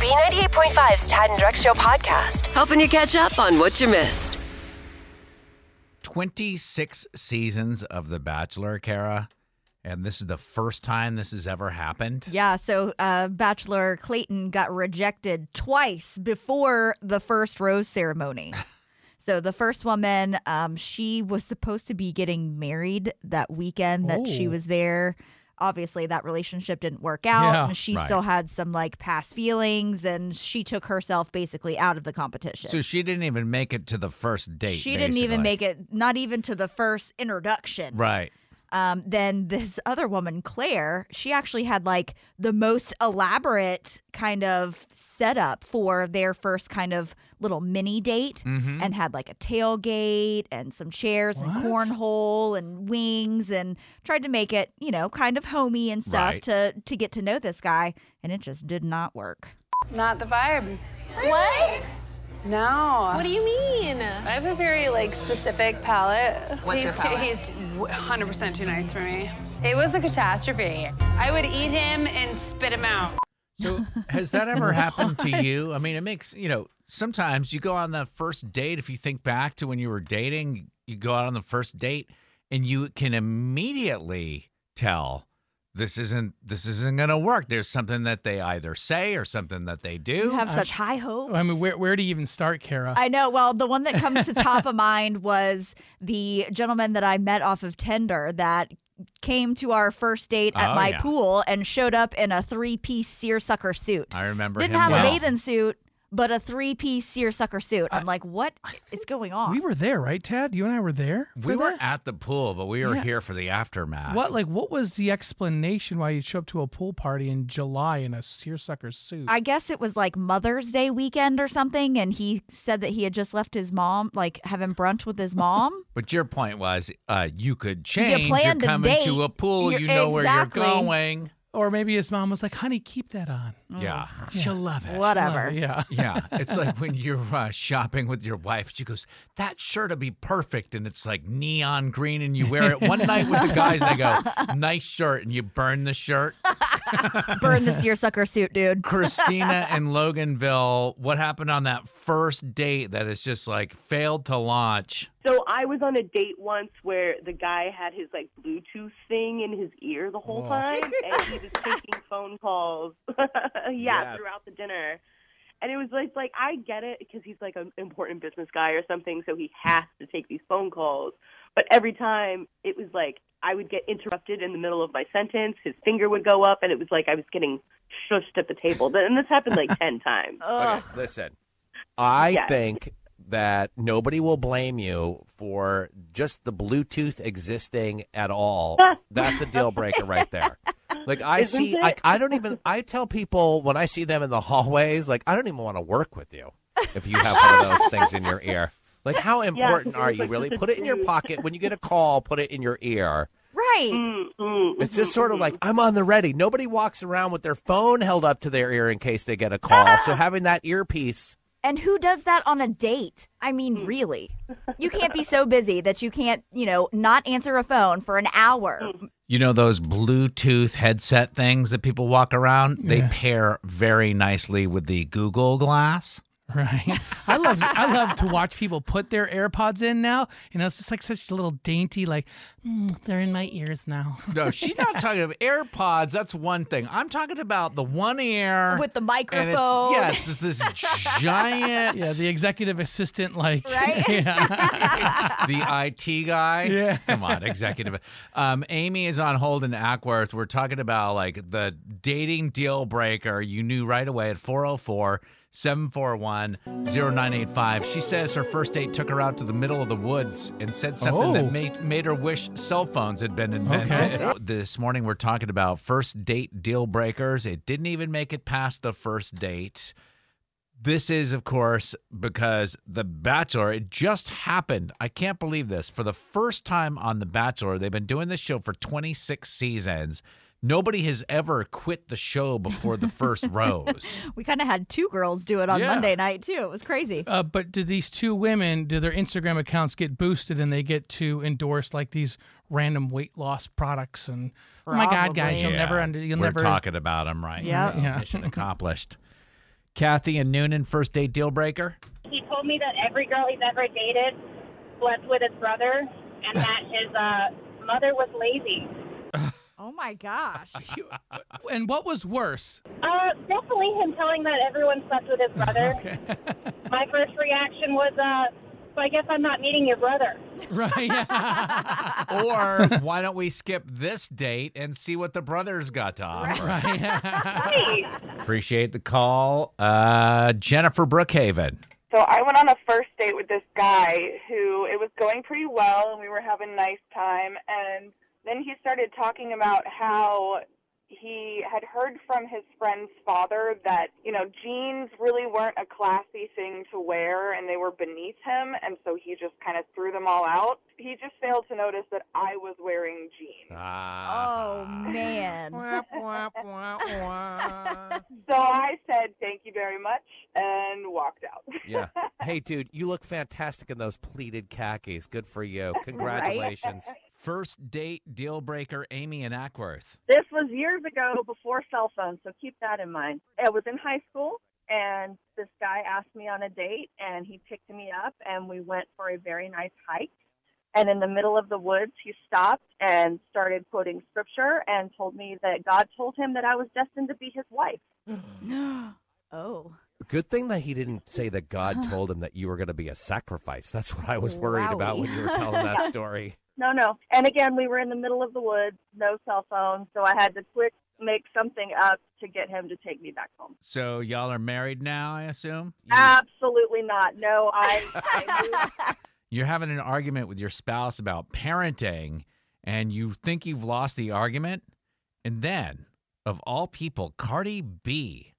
B98.5's Titan Drex Show podcast, helping you catch up on what you missed. 26 seasons of The Bachelor, Kara. And this is the first time this has ever happened? Yeah, so Bachelor Clayton got rejected twice before the first rose ceremony. So the first woman, she was supposed to be getting married that weekend that she was there. Obviously, that relationship didn't work out. Yeah, and she still had some past feelings, and she took herself basically out of the competition. So she didn't even make it to the first date. She didn't even make it, not even to the first introduction. Right. Then this other woman, Claire, she actually had the most elaborate kind of setup for their first kind of little mini date, and had a tailgate and some chairs and cornhole and wings, and tried to make it, kind of homey and stuff to get to know this guy. And it just did not work. Not the vibe. What? No. What do you mean? I have a very, specific palate. What's your palate? He's 100% too nice for me. It was a catastrophe. I would eat him and spit him out. So has that ever happened to you? I mean, it makes, sometimes you go on the first date, if you think back to when you were dating, you go out on the first date and you can immediately tell this isn't going to work. There's something that they either say or something that they do. You have such high hopes. I mean, where do you even start, Kara? I know. Well, the one that comes to top of mind was the gentleman that I met off of Tinder that came to our first date at my pool and showed up in a 3-piece seersucker suit. I remember him well. Didn't have a bathing suit, but a 3-piece seersucker suit. I'm what is going on? We were there, right, Tad? You and I were there? We were at the pool, but we were here for the aftermath. What was the explanation why you'd show up to a pool party in July in a seersucker suit? I guess it was Mother's Day weekend or something, and he said that he had just left his mom, having brunch with his mom. But your point was you could change. You planned a date. You're coming to a pool. You know where you're going. Or maybe his mom was like, honey, keep that on. Yeah. She'll love it. Whatever. Yeah. It's like when you're shopping with your wife, she goes, that shirt will be perfect. And it's neon green, and you wear it one night with the guys, and they go, nice shirt. And you burn the shirt. Burn the seersucker suit, dude. Christina and Loganville, what happened on that first date that is just failed to launch? So I was on a date once where the guy had his Bluetooth thing in his ear the whole time, and he was taking phone calls throughout the dinner. And it was I get it, because he's an important business guy or something, so he has to take these phone calls. But every time it was I would get interrupted in the middle of my sentence, his finger would go up, and it was I was getting shushed at the table. And this happened 10 times. Okay, listen, I think that nobody will blame you for just the Bluetooth existing at all. That's a deal breaker right there. I tell people when I see them in the hallways, I don't even want to work with you if you have one of those things in your ear. How important are you really? Put it in your pocket. When you get a call, put it in your ear. Right. It's just sort of I'm on the ready. Nobody walks around with their phone held up to their ear in case they get a call. So having that earpiece. And who does that on a date? I mean, really. You can't be so busy that you can't, not answer a phone for an hour. You know those Bluetooth headset things that people walk around? Yeah. They pair very nicely with the Google Glass. Right. I love to watch people put their AirPods in now. It's just such a little dainty, they're in my ears now. No, she's not talking about AirPods. That's one thing. I'm talking about the one ear. With the microphone. It's this giant. Yeah, the executive assistant, Right? Yeah. The IT guy. Yeah. Come on, executive. Amy is on hold in Ackworth. We're talking about the dating deal breaker. You knew right away at 404. 741-0985. She says her first date took her out to the middle of the woods and said something that made her wish cell phones had been invented. Okay. This morning we're talking about first date deal breakers. It didn't even make it past the first date. This is, of course, because The Bachelor, it just happened. I can't believe this. For the first time on The Bachelor, they've been doing this show for 26 seasons. Nobody has ever quit the show before the first rose. We kind of had two girls do it on Monday night, too. It was crazy. But did these two women, do their Instagram accounts get boosted and they get to endorse like these random weight loss products? And probably. Oh, my God, guys, you'll never. We're talking about them, right? Yep. So, yeah. Mission accomplished. Kathy and Noonan, first date deal breaker? He told me that every girl he's ever dated slept with his brother and that his mother was lazy. Oh, my gosh. And what was worse? Definitely him telling that everyone slept with his brother. Okay. My first reaction was, so I guess I'm not meeting your brother. Right. Or why don't we skip this date and see what the brothers got to offer? Right. Appreciate the call. Jennifer Brookhaven. So I went on a first date with this guy who, it was going pretty well, and we were having a nice time, and then he started talking about how he had heard from his friend's father that, you know, jeans really weren't a classy thing to wear and they were beneath him, and so he just kind of threw them all out. He just failed to notice that I was wearing jeans. Oh, man. So I said, thank you very much, and walked out. Yeah. Hey, dude, you look fantastic in those pleated khakis. Good for you. Congratulations. Right? First date deal breaker, Amy in Ackworth. This was years ago before cell phones, so keep that in mind. I was in high school, and this guy asked me on a date, and he picked me up, and we went for a very nice hike. And in the middle of the woods, he stopped and started quoting scripture and told me that God told him that I was destined to be his wife. Oh. Good thing that he didn't say that God told him that you were going to be a sacrifice. That's what I was worried about when you were telling that story. No. And again, we were in the middle of the woods, no cell phone, so I had to quick make something up to get him to take me back home. So y'all are married now, I assume? Absolutely not. No, I moved. You're having an argument with your spouse about parenting, and you think you've lost the argument, and then, of all people, Cardi B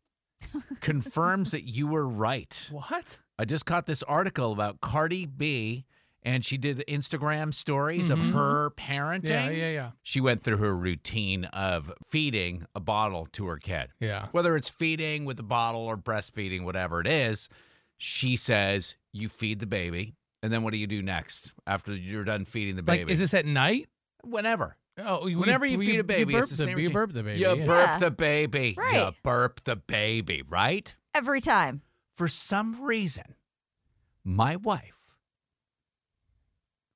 confirms that you were right. What? I just caught this article about Cardi B, and she did Instagram stories of her parenting. Yeah. She went through her routine of feeding a bottle to her kid. Yeah. Whether it's feeding with a bottle or breastfeeding, whatever it is, she says, you feed the baby. And then what do you do next after you're done feeding the baby? Like, is this at night? Whenever. Whenever you feed a baby, it's the same. You burp the baby. You burp the baby. Right. You burp the baby, right? Every time. For some reason, my wife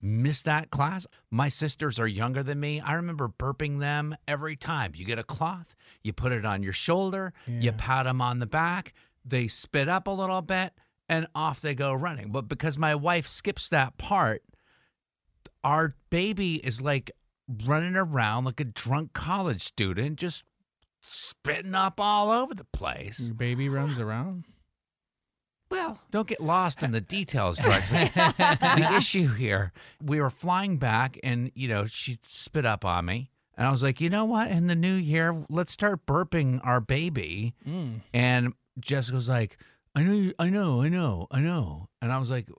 missed that class. My sisters are younger than me. I remember burping them every time. You get a cloth, you put it on your shoulder, you pat them on the back, they spit up a little bit, and off they go running. But because my wife skips that part, our baby is like running around like a drunk college student, just spitting up all over the place. Your baby runs around? Well, don't get lost in the details, Drexel. The issue here, we were flying back and, you know, she spit up on me. And I was like, you know what? In the new year, let's start burping our baby. And Jessica's like, I know. And I was like,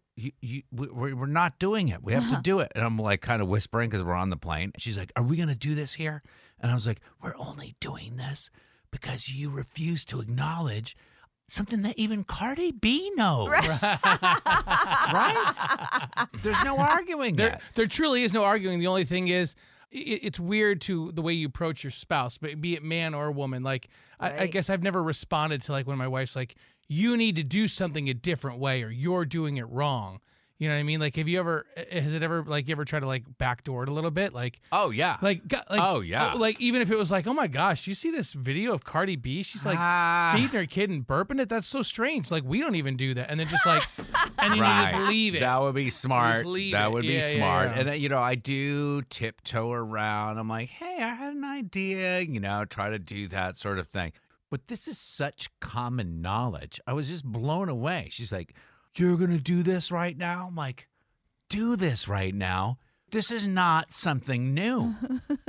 we're not doing it. We have to do it. And I'm like kind of whispering because we're on the plane. She's like, are we going to do this here? And I was like, we're only doing this because you refuse to acknowledge something that even Cardi B knows. Right? There's no arguing that. There truly is no arguing. The only thing is, it's weird to the way you approach your spouse, but be it man or woman. Like, right. I guess I've never responded to like when my wife's like, you need to do something a different way or you're doing it wrong. You know what I mean? Like, has it ever tried to like backdoor it a little bit? Like, Like, even if it was like, oh my gosh, you see this video of Cardi B? She's like feeding her kid and burping it. That's so strange. Like, we don't even do that. And then just like, and then you just leave it. That would be smart. That would be smart. Yeah. And you know, I do tiptoe around. I'm like, hey, I had an idea, you know, try to do that sort of thing. But this is such common knowledge. I was just blown away. She's like, you're going to do this right now? I'm like, do this right now? This is not something new.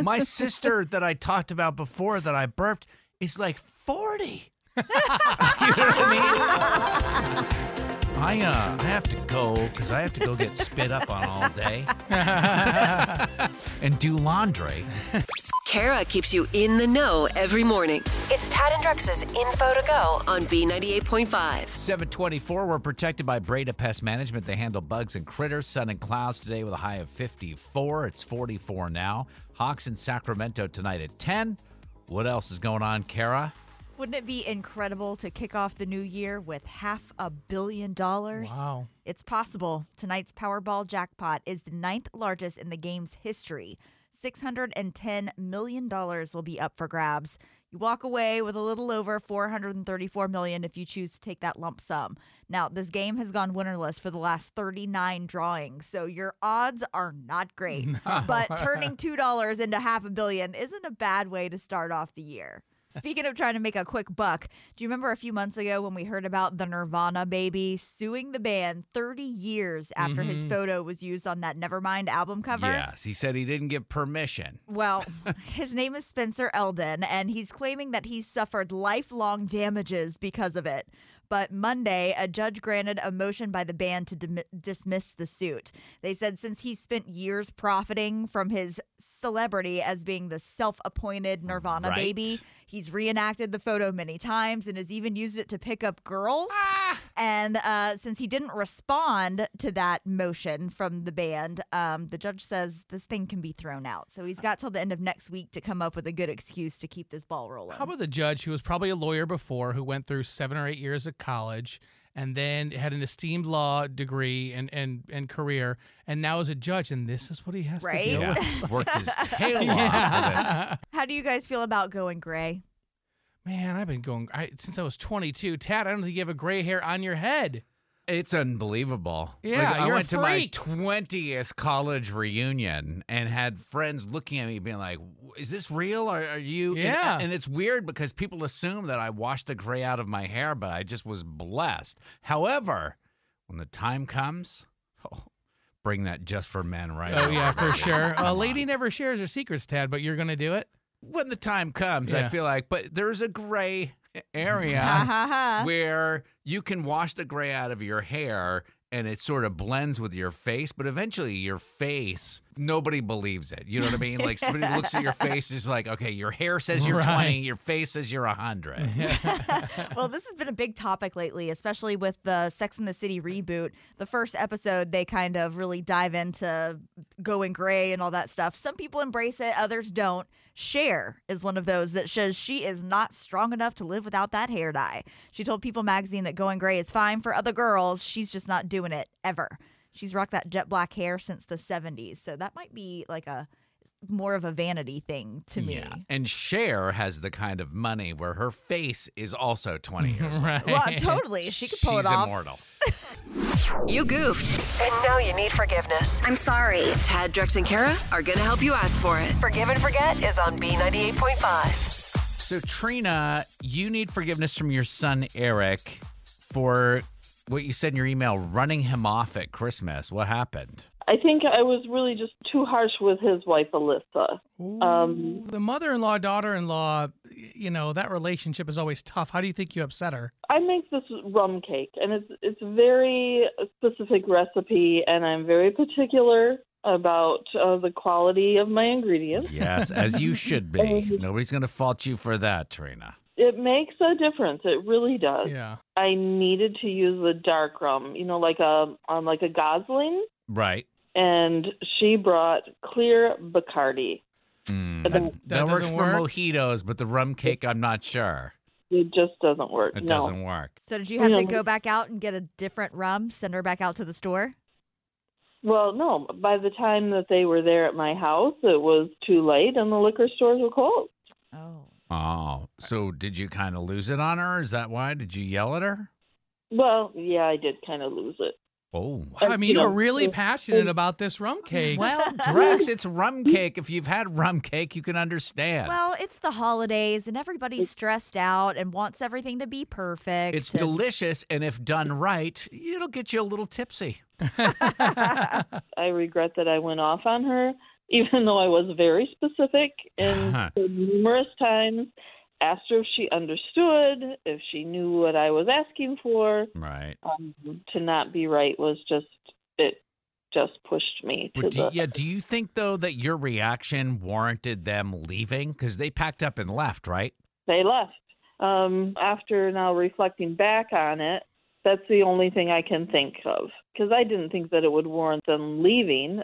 My sister that I talked about before that I burped is like 40. You know what I mean? I have to go because I have to go get spit up on all day and do laundry. Kara keeps you in the know every morning. It's Tad and Drex's Info to Go on B98.5. 724, we're protected by Breda Pest Management. They handle bugs and critters. Sun and clouds today with a high of 54. It's 44 now. Hawks in Sacramento tonight at 10. What else is going on, Kara? Wouldn't it be incredible to kick off the new year with $500 million? Wow. It's possible. Tonight's Powerball jackpot is the 9th largest in the game's history. $610 million will be up for grabs. You walk away with a little over $434 million if you choose to take that lump sum. Now, this game has gone winnerless for the last 39 drawings, so your odds are not great. No. But turning $2 into $500 million isn't a bad way to start off the year. Speaking of trying to make a quick buck, do you remember a few months ago when we heard about the Nirvana baby suing the band 30 years after his photo was used on that Nevermind album cover? Yes, he said he didn't give permission. Well, his name is Spencer Elden, and he's claiming that he suffered lifelong damages because of it. But Monday, a judge granted a motion by the band to dismiss the suit. They said since he spent years profiting from his celebrity as being the self-appointed Nirvana baby, he's reenacted the photo many times and has even used it to pick up girls. Ah! And since he didn't respond to that motion from the band, the judge says this thing can be thrown out. So he's got till the end of next week to come up with a good excuse to keep this ball rolling. How about the judge, who was probably a lawyer before, who went through 7 or 8 years of college and then had an esteemed law degree and career, and now is a judge, and this is what he has to do. Yeah. Worked his tail off for this. How do you guys feel about going gray? Man, I've been going since I was 22. Tad, I don't think you have a gray hair on your head. It's unbelievable. Yeah, like, I went to my 20th college reunion and had friends looking at me being like, is this real? Are you? Yeah. And it's weird because people assume that I washed the gray out of my hair, but I just was blessed. However, when the time comes, bring that Just for Men right now. Oh, yeah, for sure. A lady never shares her secrets, Tad, but you're going to do it? When the time comes, I feel like. But there's a gray area where you can wash the gray out of your hair and it sort of blends with your face, but eventually your face, nobody believes it. You know what I mean? Like somebody looks at your face and is like, okay, your hair says you're 20, your face says you're 100. Well, this has been a big topic lately, especially with the Sex and the City reboot. The first episode, they kind of really dive into going gray and all that stuff. Some people embrace it, others don't. Cher is one of those that says she is not strong enough to live without that hair dye. She told People Magazine that going gray is fine for other girls. She's just not doing it ever. She's rocked that jet black hair since the 70s. So that might be like a more of a vanity thing to me. Yeah. And Cher has the kind of money where her face is also 20 years old. Well, totally. She could pull it off. She's immortal. You goofed. And now you need forgiveness. I'm sorry. Tad, Drex, and Kara are going to help you ask for it. Forgive and Forget is on B98.5. So, Trina, you need forgiveness from your son, Eric, for what you said in your email, running him off at Christmas. What happened? I think I was really just too harsh with his wife, Alyssa. The mother-in-law, daughter-in-law, you know, that relationship is always tough. How do you think you upset her? I make this rum cake, and it's a very specific recipe, and I'm very particular about the quality of my ingredients. Yes, as you should be. Nobody's going to fault you for that, Trina. It makes a difference. It really does. Yeah. I needed to use the dark rum, you know, like a Goslings. Right. And she brought clear Bacardi. That works for mojitos, but the rum cake, I'm not sure. It just doesn't work. It doesn't work. So did you have to go back out and get a different rum, send her back out to the store? Well, no. By the time that they were there at my house, it was too late, and the liquor stores were closed. Oh, so did you kind of lose it on her? Is that why? Did you yell at her? Well, yeah, I did kind of lose it. Oh, I mean, you're really passionate about this rum cake. Well, Drex, it's rum cake. If you've had rum cake, you can understand. Well, it's the holidays, and everybody's stressed out and wants everything to be perfect. It's delicious, and if done right, it'll get you a little tipsy. I regret that I went off on her, even though I was very specific and numerous times asked her if she understood, if she knew what I was asking for. Right. To not be right was just, it just pushed me to Do you think, though, that your reaction warranted them leaving? Because they packed up and left, right? They left. After now reflecting back on it, that's the only thing I can think of, because I didn't think that it would warrant them leaving.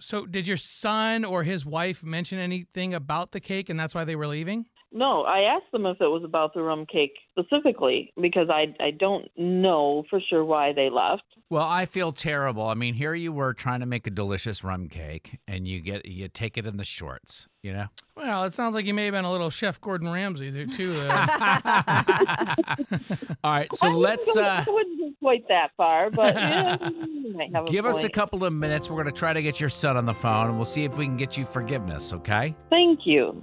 So did your son or his wife mention anything about the cake, and that's why they were leaving? No, I asked them if it was about the rum cake specifically, because I don't know for sure why they left. Well, I feel terrible. I mean, here you were trying to make a delicious rum cake, and you take it in the shorts, you know? Well, it sounds like you may have been a little Chef Gordon Ramsay there, too. All right, so I wouldn't go quite that far, but you might have a give point. Us a couple of minutes. We're going to try to get your son on the phone, and we'll see if we can get you forgiveness, okay? Thank you.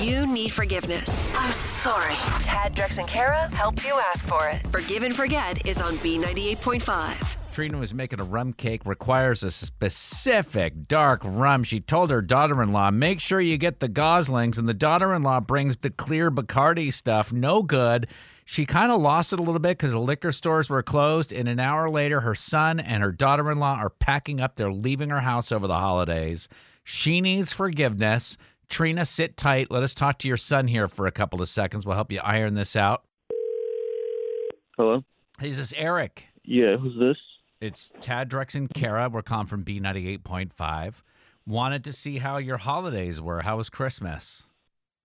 You need forgiveness. I'm sorry. Tad, Drex, and Kara help you ask for it. Forgive and Forget is on B98.5. Trina was making a rum cake, requires a specific dark rum. She told her daughter-in-law, make sure you get the Goslings, and the daughter-in-law brings the clear Bacardi stuff. No good. She kind of lost it a little bit because the liquor stores were closed, and an hour later, her son and her daughter-in-law are packing up. They're leaving her house over the holidays. She needs forgiveness. Trina, sit tight. Let us talk to your son here for a couple of seconds. We'll help you iron this out. Hello? Hey, is this Eric? Yeah, who's this? It's Tad, Drex, and Kara. We're calling from B98.5. Wanted to see how your holidays were. How was Christmas?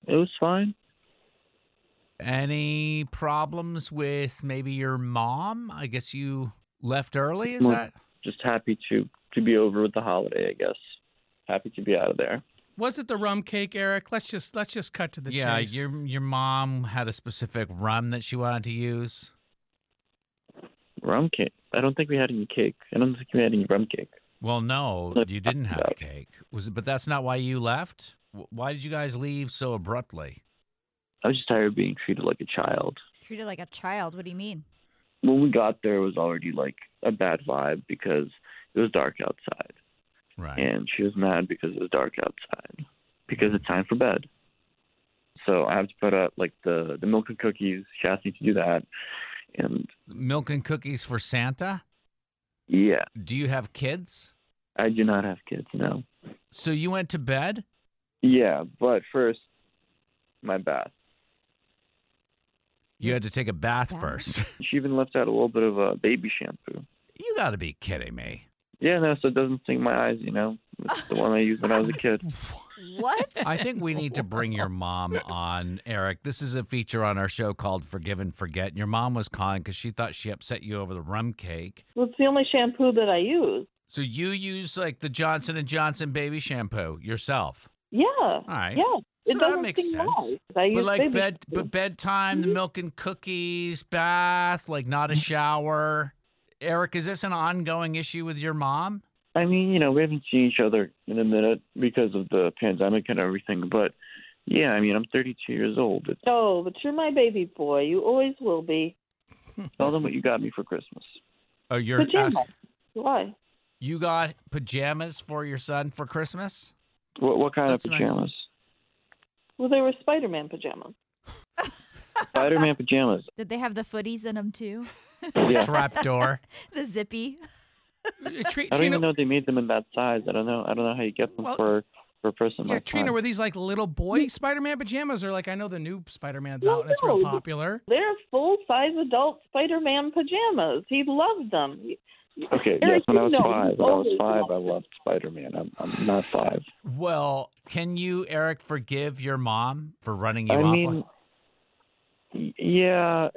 It was fine. Any problems with maybe your mom? I guess you left early, is that? Just happy to be over with the holiday, I guess. Happy to be out of there. Was it the rum cake, Eric? Let's just cut to the chase. Yeah, your mom had a specific rum that she wanted to use. Rum cake? I don't think we had any cake. I don't think we had any rum cake. Well, no, you didn't have cake. But that's not why you left? Why did you guys leave so abruptly? I was just tired of being treated like a child. Treated like a child? What do you mean? When we got there, it was already like a bad vibe because it was dark outside. Right. And she was mad because it was dark outside, because it's time for bed. So I have to put up like the milk and cookies. She asked me to do that. And milk and cookies for Santa? Yeah. Do you have kids? I do not have kids, no. So you went to bed? Yeah, but first, my bath. You had to take a bath first. She even left out a little bit of a baby shampoo. You got to be kidding me. Yeah, no, so it doesn't sting my eyes, you know. It's the one I used when I was a kid. What? I think we need to bring your mom on, Eric. This is a feature on our show called Forgive and Forget. Your mom was calling because she thought she upset you over the rum cake. Well, it's the only shampoo that I use. So you use, like, the Johnson & Johnson baby shampoo yourself? Yeah. All right. Yeah. So that makes sense. But like bedtime, the milk and cookies, bath, like not a shower. Eric, is this an ongoing issue with your mom? I mean, you know, we haven't seen each other in a minute because of the pandemic and everything. But, yeah, I mean, I'm 32 years old. Oh, but you're my baby boy. You always will be. Tell them what you got me for Christmas. Oh, you're pajamas. Why? You got pajamas for your son for Christmas? What kind of pajamas? Nice. Well, they were Spider-Man pajamas. Spider-Man pajamas. Did they have the footies in them, too? Yeah. Trap door. The zippy. I don't even know they made them in that size. I don't know how you get them for a person like Trina, that. Were these like little boy Spider-Man pajamas, or like I know the new Spider-Man's out and it's real popular? They're full-size adult Spider-Man pajamas. He loved them. Okay, yes, when I was five, I loved Spider-Man. I'm not five. Well, can you, Eric, forgive your mom for running you off? Yeah,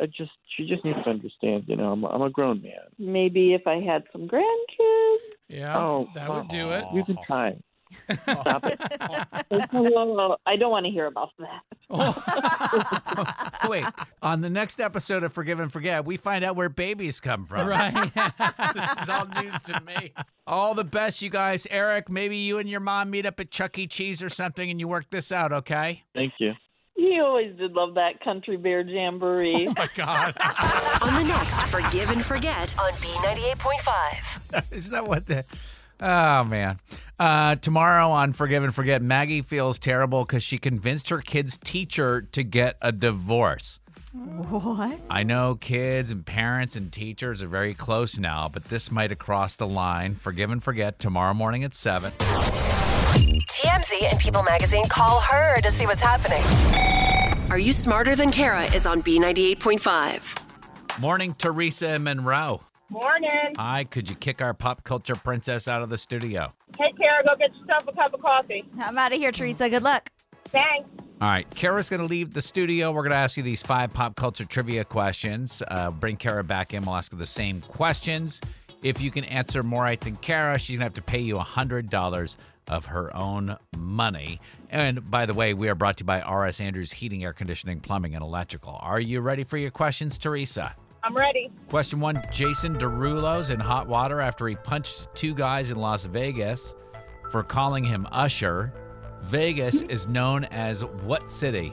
she just needs to understand, you know, I'm a grown man. Maybe if I had some grandkids. Yeah, that would do it. We've been trying. Stop it. I don't want to hear about that. Oh. Wait, on the next episode of Forgive and Forget, we find out where babies come from. Right. This is all news to me. All the best, you guys. Eric, maybe you and your mom meet up at Chuck E. Cheese or something and you work this out, okay? Thank you. He always did love that Country Bear Jamboree. Oh, my God. On the next Forgive and Forget on B98.5. Isn't that what the... Oh, man. Tomorrow on Forgive and Forget, Maggie feels terrible because she convinced her kid's teacher to get a divorce. What? I know kids and parents and teachers are very close now, but this might have crossed the line. Forgive and Forget tomorrow morning at 7. TMZ and People Magazine call her to see what's happening. Are You Smarter Than Kara is on B98.5. Morning, Teresa and Monroe. Morning. Hi, could you kick our pop culture princess out of the studio? Hey, Kara, go get yourself a cup of coffee. I'm out of here, Teresa. Good luck. Thanks. All right, Kara's going to leave the studio. We're going to ask you these 5 pop culture trivia questions. Bring Kara back in. We'll ask her the same questions. If you can answer more right than Kara, she's going to have to pay you $100 of her own money. And by the way, we are brought to you by R.S. Andrews Heating, Air Conditioning, Plumbing, and Electrical. Are you ready for your questions, Teresa? I'm ready. Question 1, Jason Derulo's in hot water after he punched 2 guys in Las Vegas for calling him Usher. Vegas is known as what city?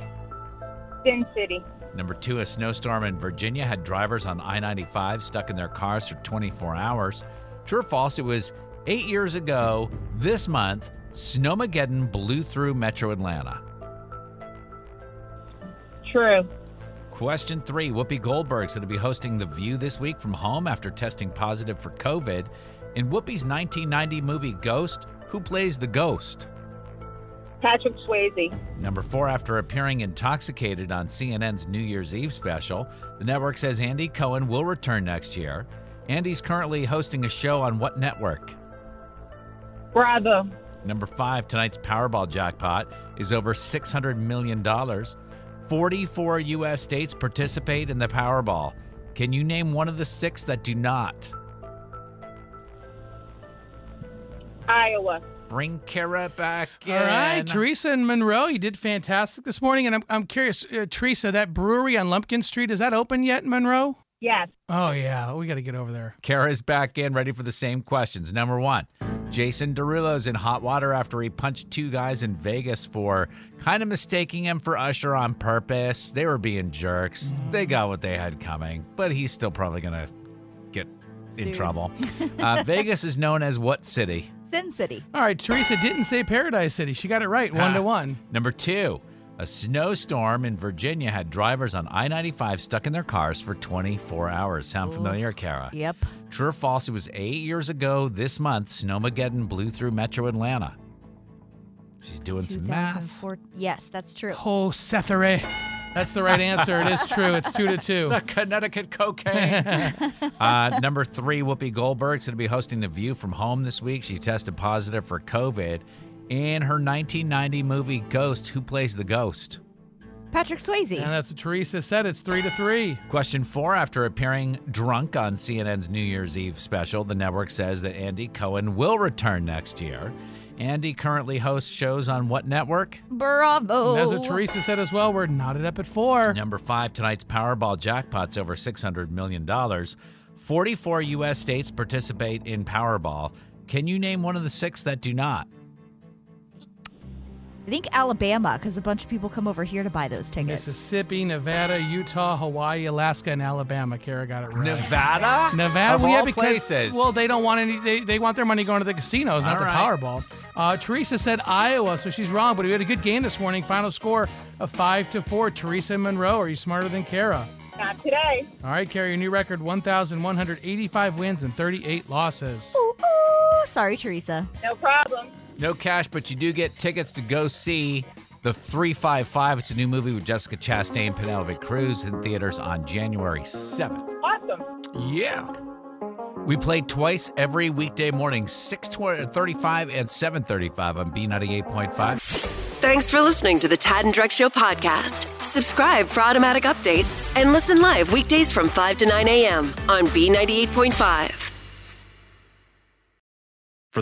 Sin City. Number 2, a snowstorm in Virginia had drivers on I-95 stuck in their cars for 24 hours. True or false, it was 8 years ago this month, Snowmageddon blew through Metro Atlanta. True. Question 3, Whoopi Goldberg's going to be hosting The View this week from home after testing positive for COVID. In Whoopi's 1990 movie Ghost, who plays the ghost? Patrick Swayze. Number 4, after appearing intoxicated on CNN's New Year's Eve special, the network says Andy Cohen will return next year. Andy's currently hosting a show on what network? Bravo. Number 5, tonight's Powerball jackpot is over $600 million. 44 U.S. states participate in the Powerball. Can you name one of the 6 that do not? Iowa. Bring Kara back in. All right, Teresa and Monroe, you did fantastic this morning. And I'm curious, Teresa, that brewery on Lumpkin Street, is that open yet, Monroe? Yes. Oh, yeah. We got to get over there. Kara's back in, ready for the same questions. Number 1, Jason Derulo's in hot water after he punched 2 guys in Vegas for kind of mistaking him for Usher on purpose. They were being jerks. They got what they had coming, but he's still probably going to get in trouble. Vegas is known as what city? Sin City. All right, Teresa didn't say Paradise City. She got it right, 1-1. Number 2. A snowstorm in Virginia had drivers on I-95 stuck in their cars for 24 hours. Sound familiar, Kara? Yep. True or false, it was 8 years ago this month, Snowmageddon blew through Metro Atlanta. She's doing some math. Yes, that's true. Oh, Sethary. That's the right answer. It is true. It's 2-2. The Connecticut cocaine. Number 3, Whoopi Goldberg's going to be hosting The View from home this week. She tested positive for COVID. In her 1990 movie Ghost, who plays the ghost? Patrick Swayze. And that's what Teresa said. It's 3-3. Question 4, after appearing drunk on CNN's New Year's Eve special, the network says that Andy Cohen will return next year. Andy currently hosts shows on what network? Bravo. And that's what Teresa said as well. We're knotted up at 4. Number 5, tonight's Powerball jackpot's over $600 million. 44 U.S. states participate in Powerball. Can you name one of the 6 that do not? I think Alabama, because a bunch of people come over here to buy those tickets. Mississippi, Nevada, Utah, Hawaii, Alaska, and Alabama. Kara got it right. Nevada? Of all places. Well, they don't want any. They want their money going to the casinos, not the Powerball. Teresa said Iowa, so she's wrong, but we had a good game this morning. Final score of 5-4. Teresa and Monroe, are you smarter than Kara? Not today. All right, Kara, your new record, 1,185 wins and 38 losses. Ooh. Sorry, Teresa. No problem. No cash, but you do get tickets to go see The 355. It's a new movie with Jessica Chastain and Penelope Cruz in theaters on January 7th. Awesome. Yeah. We play twice every weekday morning, 6:35 and 7:35 on B98.5. Thanks for listening to the Titan Drex Show podcast. Subscribe for automatic updates and listen live weekdays from 5 to 9 a.m. on B98.5. For